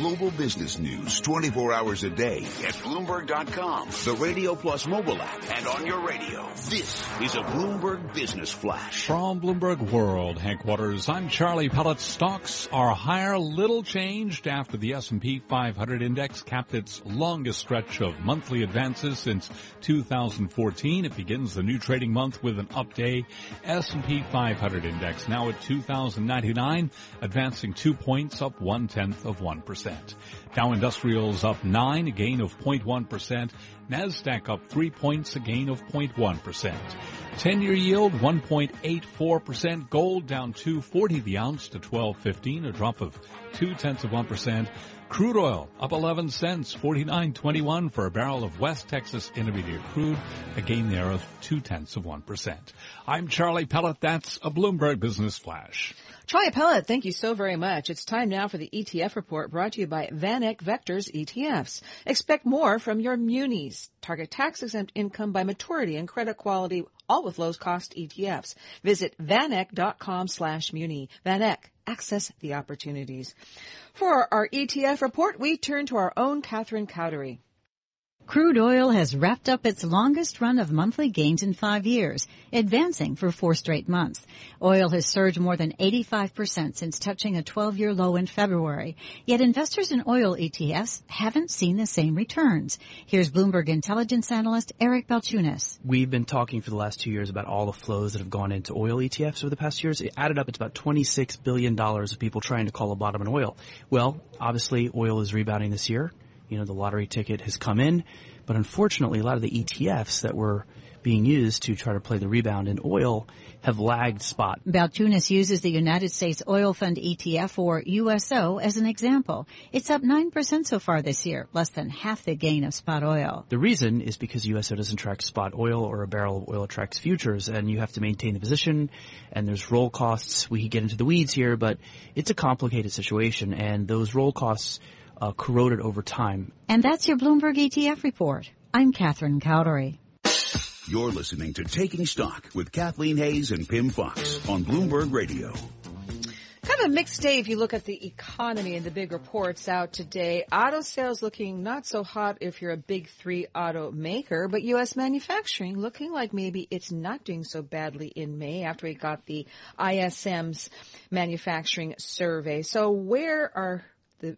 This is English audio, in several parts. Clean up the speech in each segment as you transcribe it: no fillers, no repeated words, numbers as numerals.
global business news 24 hours a day at Bloomberg.com, the Radio Plus mobile app, and on your radio. This is a Bloomberg Business Flash. From Bloomberg World Headquarters, I'm Charlie Pellett. Stocks are higher, little changed after the S&P 500 index capped its longest stretch of monthly advances since 2014. It begins the new trading month with an up day. S&P 500 index now at 2,099, advancing 2 points, up 0.1%. Dow Industrials up 9, a gain of 0.1%. NASDAQ up 3 points, a gain of 0.1%. 10-year yield, 1.84%. Gold down $2.40 the ounce to $12.15, a drop of 0.2%. Crude oil up 11 cents, $49.21 for a barrel of West Texas Intermediate crude, a gain there of 0.2%. I'm Charlie Pellett. That's a Bloomberg Business Flash. Charlie Pellett, thank you so very much. It's time now for the ETF report brought to you by VanEck Vectors ETFs. Expect more from your munis. Target tax-exempt income by maturity and credit quality, all with low-cost ETFs. Visit VanEck.com/muni. VanEck. Access the opportunities. For our ETF report, we turn to our own Catherine Cowdery. Crude oil has wrapped up its longest run of monthly gains in 5 years, advancing for 4 straight months. Oil has surged more than 85% since touching a 12-year low in February. Yet investors in oil ETFs haven't seen the same returns. Here's Bloomberg intelligence analyst Eric Balchunas. We've been talking for the last 2 years about all the flows that have gone into oil ETFs over the past years. It added up, it's about $26 billion of people trying to call a bottom in oil. Well, obviously, oil is rebounding this year. You know, the lottery ticket has come in, but unfortunately, a lot of the ETFs that were being used to try to play the rebound in oil have lagged spot. Balchunas uses the United States Oil Fund ETF, or USO, as an example. It's up 9% so far this year, less than half the gain of spot oil. The reason is because USO doesn't track spot oil, or a barrel of oil tracks futures, and you have to maintain the position, and there's roll costs. We could get into the weeds here, but it's a complicated situation, and those roll costs corroded over time. And that's your Bloomberg ETF report. I'm Catherine Cowdery. You're listening to Taking Stock with Kathleen Hayes and Pim Fox on Bloomberg Radio. Kind of a mixed day if you look at the economy and the big reports out today. Auto sales looking not so hot if you're a big three auto maker, but U.S. manufacturing looking like maybe it's not doing so badly in May after we got the ISM's manufacturing survey. So where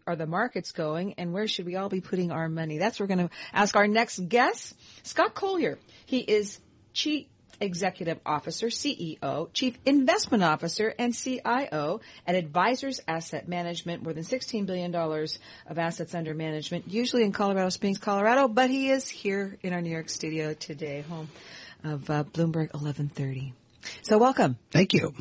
are the markets going, and where should we all be putting our money? That's what we're going to ask our next guest, Scott Colyer. He is Chief Executive Officer, CEO, Chief Investment Officer, and CIO at Advisors Asset Management, more than $16 billion of assets under management, usually in Colorado Springs, Colorado, but he is here in our New York studio today, home of Bloomberg 1130. So welcome. Thank you.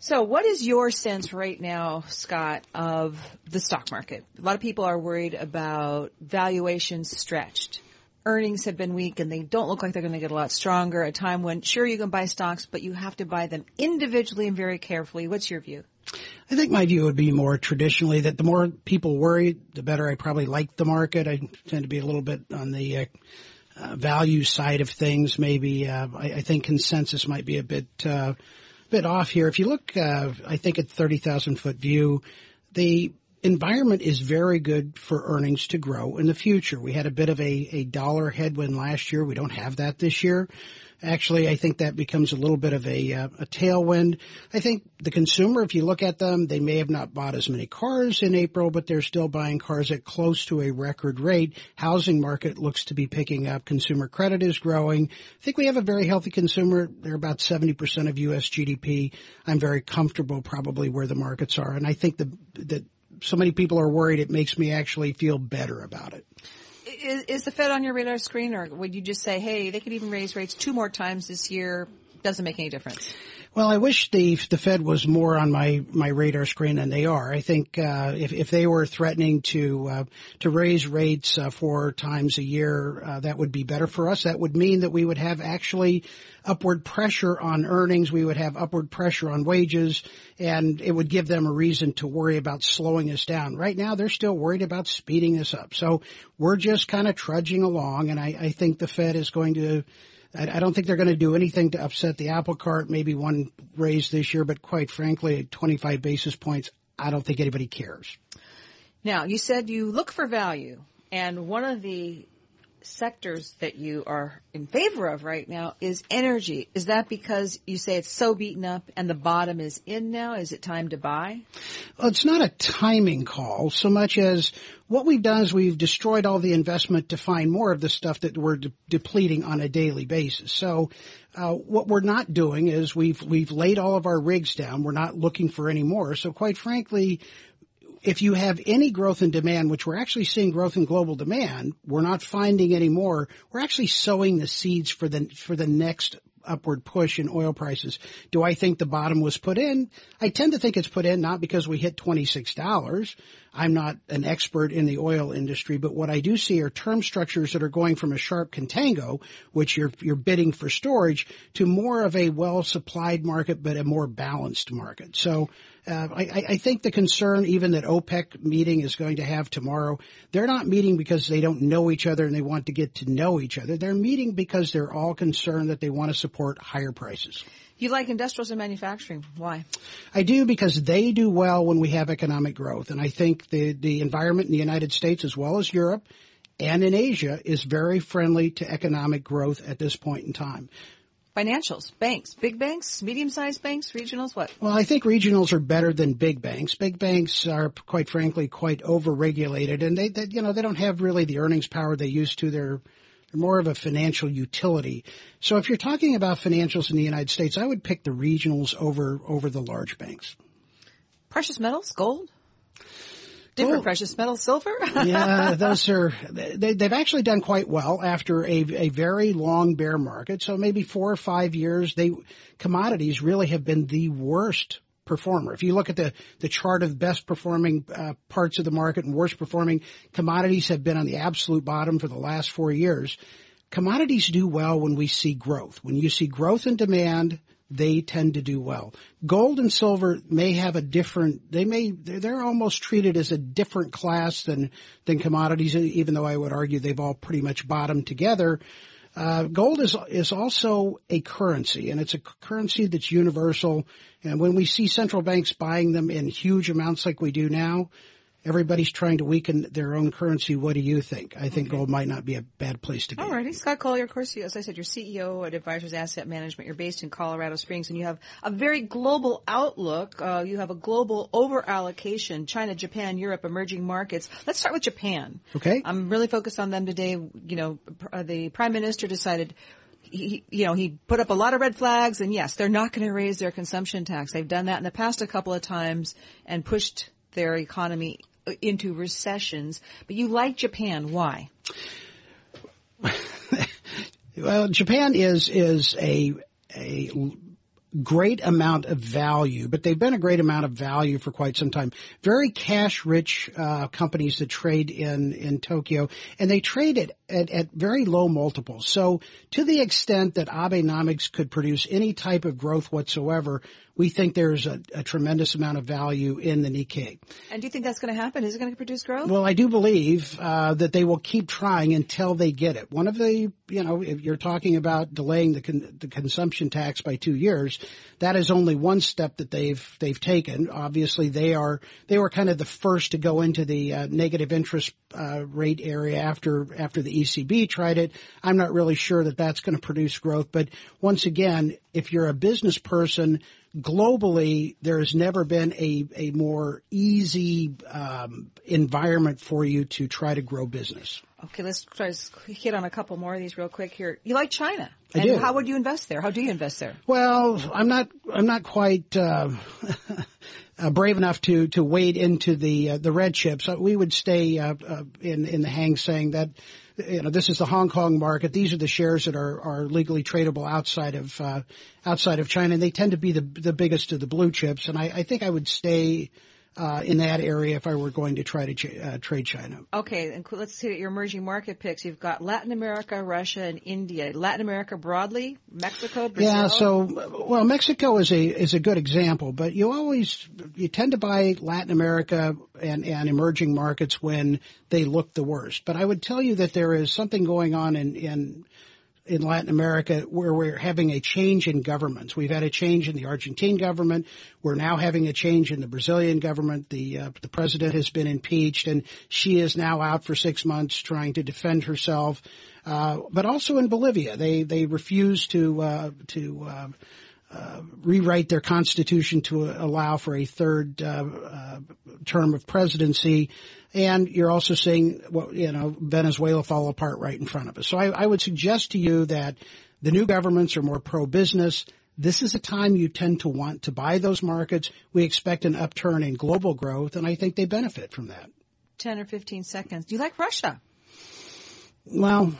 So what is your sense right now, Scott, of the stock market? A lot of people are worried about valuations stretched. Earnings have been weak, and they don't look like they're going to get a lot stronger, a time when, sure, you can buy stocks, but you have to buy them individually and very carefully. What's your view? I think my view would be more traditionally that the more people worry, the better I probably like the market. I tend to be a little bit on the value side of things maybe. I think consensus might be a bit off here. If you look, I think at 30,000-foot view, the environment is very good for earnings to grow in the future. We had a bit of a dollar headwind last year. We don't have that this year. Actually, I think that becomes a little bit of a tailwind. I think the consumer, if you look at them, they may have not bought as many cars in April, but they're still buying cars at close to a record rate. Housing market looks to be picking up. Consumer credit is growing. I think we have a very healthy consumer. They're about 70% of U.S. GDP. I'm very comfortable probably where the markets are. And I think that so many people are worried, it makes me actually feel better about it. Is the Fed on your radar screen, or would you just say, hey, they could even raise rates 2 more times this year? Doesn't make any difference. Well, I wish the Fed was more on my radar screen than they are. I think if they were threatening to raise rates 4 times a year, that would be better for us. That would mean that we would have actually upward pressure on earnings. We would have upward pressure on wages, and it would give them a reason to worry about slowing us down. Right now, they're still worried about speeding us up. So we're just kind of trudging along, and I think the Fed is going to – I don't think they're going to do anything to upset the apple cart, maybe 1 raise this year, but quite frankly, at 25 basis points, I don't think anybody cares. Now, you said you look for value, and one of the sectors that you are in favor of right now is energy. Is that because you say it's so beaten up and the bottom is in now? Is it time to buy? Well, it's not a timing call so much as what we've done is we've destroyed all the investment to find more of the stuff that we're depleting on a daily basis. So what we're not doing is we've laid all of our rigs down. We're not looking for any more. So quite frankly, if you have any growth in demand, which we're actually seeing growth in global demand, we're not finding any more. We're actually sowing the seeds for the next upward push in oil prices. Do I think the bottom was put in? I tend to think it's put in not because we hit $26. I'm not an expert in the oil industry, but what I do see are term structures that are going from a sharp contango, which you're bidding for storage, to more of a well-supplied market, but a more balanced market. So I think the concern even that OPEC meeting is going to have tomorrow, they're not meeting because they don't know each other and they want to get to know each other. They're meeting because they're all concerned that they want to support higher prices. You like industrials and manufacturing. Why? I do because they do well when we have economic growth. And I think the environment in the United States as well as Europe and in Asia is very friendly to economic growth at this point in time. Financials, banks, big banks, medium-sized banks, regionals, what? Well, I think regionals are better than big banks. Big banks are, quite frankly, quite overregulated, and they don't have really the earnings power they used to. They're more of a financial utility. So if you're talking about financials in the United States, I would pick the regionals over the large banks. Precious metals, gold? Different precious metals, silver? Yeah, those are, they've actually done quite well after a very long bear market. So maybe 4 or 5 years, commodities really have been the worst performer. If you look at the chart of best performing parts of the market and worst performing, commodities have been on the absolute bottom for the last 4 years. Commodities do well when we see growth. When you see growth in demand, they tend to do well. Gold and silver may have a different, they're almost treated as a different class than commodities, even though I would argue they've all pretty much bottomed together. Gold is also a currency, and it's a currency that's universal. And when we see central banks buying them in huge amounts like we do now, everybody's trying to weaken their own currency. What do you think? I think gold might not be a bad place to be. All righty. Scott Colyer, of course, as I said, you're CEO at Advisors Asset Management. You're based in Colorado Springs, and you have a very global outlook. You have a global over-allocation, China, Japan, Europe, emerging markets. Let's start with Japan. Okay. I'm really focused on them today. You know, the Prime Minister decided he put up a lot of red flags, and yes, they're not going to raise their consumption tax. They've done that in the past a couple of times and pushed their economy into recessions, but you like Japan. Why? Well, Japan is a great amount of value, but they've been a great amount of value for quite some time. Very cash-rich companies that trade in Tokyo, and they trade at very low multiples. So to the extent that Abenomics could produce any type of growth whatsoever, we think there's a tremendous amount of value in the Nikkei. And do you think that's going to happen? Is it going to produce growth? Well, I do believe that they will keep trying until they get it. One of the, if you're talking about delaying the consumption tax by 2 years, that is only one step that they've taken. Obviously, they were kind of the first to go into the negative interest rate area after the ECB tried it. I'm not really sure that that's going to produce growth, but once again, if you're a business person, globally, there has never been a more easy environment for you to try to grow business. Okay, let's try to hit on a couple more of these real quick here. You like China. I do. How would you invest there? How do you invest there? Well, I'm not quite brave enough to wade into the red chips. We would stay in the Hang Seng. That, this is the Hong Kong market. These are the shares that are legally tradable outside of China, and they tend to be the biggest of the blue chips. And I think I would stay in that area if I were going to try to trade China. Okay, and let's see your emerging market picks. You've got Latin America, Russia, and India. Latin America broadly, Mexico, Brazil. Yeah, so Mexico is a good example, but you tend to buy Latin America and emerging markets when they look the worst. But I would tell you that there is something going on in in Latin America where we're having a change in governments. We've had a change in the Argentine government. We're now having a change in the Brazilian government. The president has been impeached, and she is now out for 6 months trying to defend herself. But also in Bolivia, they refuse to rewrite their constitution to allow for a third term of presidency. And you're also seeing, Venezuela fall apart right in front of us. So I would suggest to you that the new governments are more pro-business. This is a time you tend to want to buy those markets. We expect an upturn in global growth, and I think they benefit from that. 10 or 15 seconds. Do you like Russia? Well,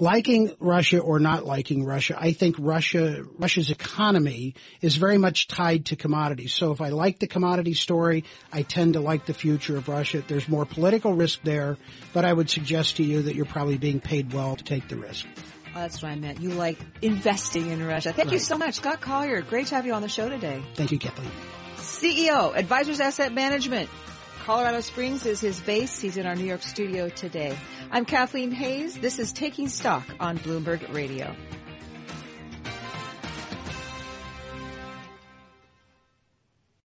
liking Russia or not liking Russia, I think Russia's economy is very much tied to commodities. So if I like the commodity story, I tend to like the future of Russia. There's more political risk there, but I would suggest to you that you're probably being paid well to take the risk. Well, that's what I meant. You like investing in Russia. Thank you so much, Scott Colyer. Great to have you on the show today. Thank you, Kathleen. CEO, Advisors Asset Management. Colorado Springs is his base. He's in our New York studio today. I'm Kathleen Hayes. This is Taking Stock on Bloomberg Radio.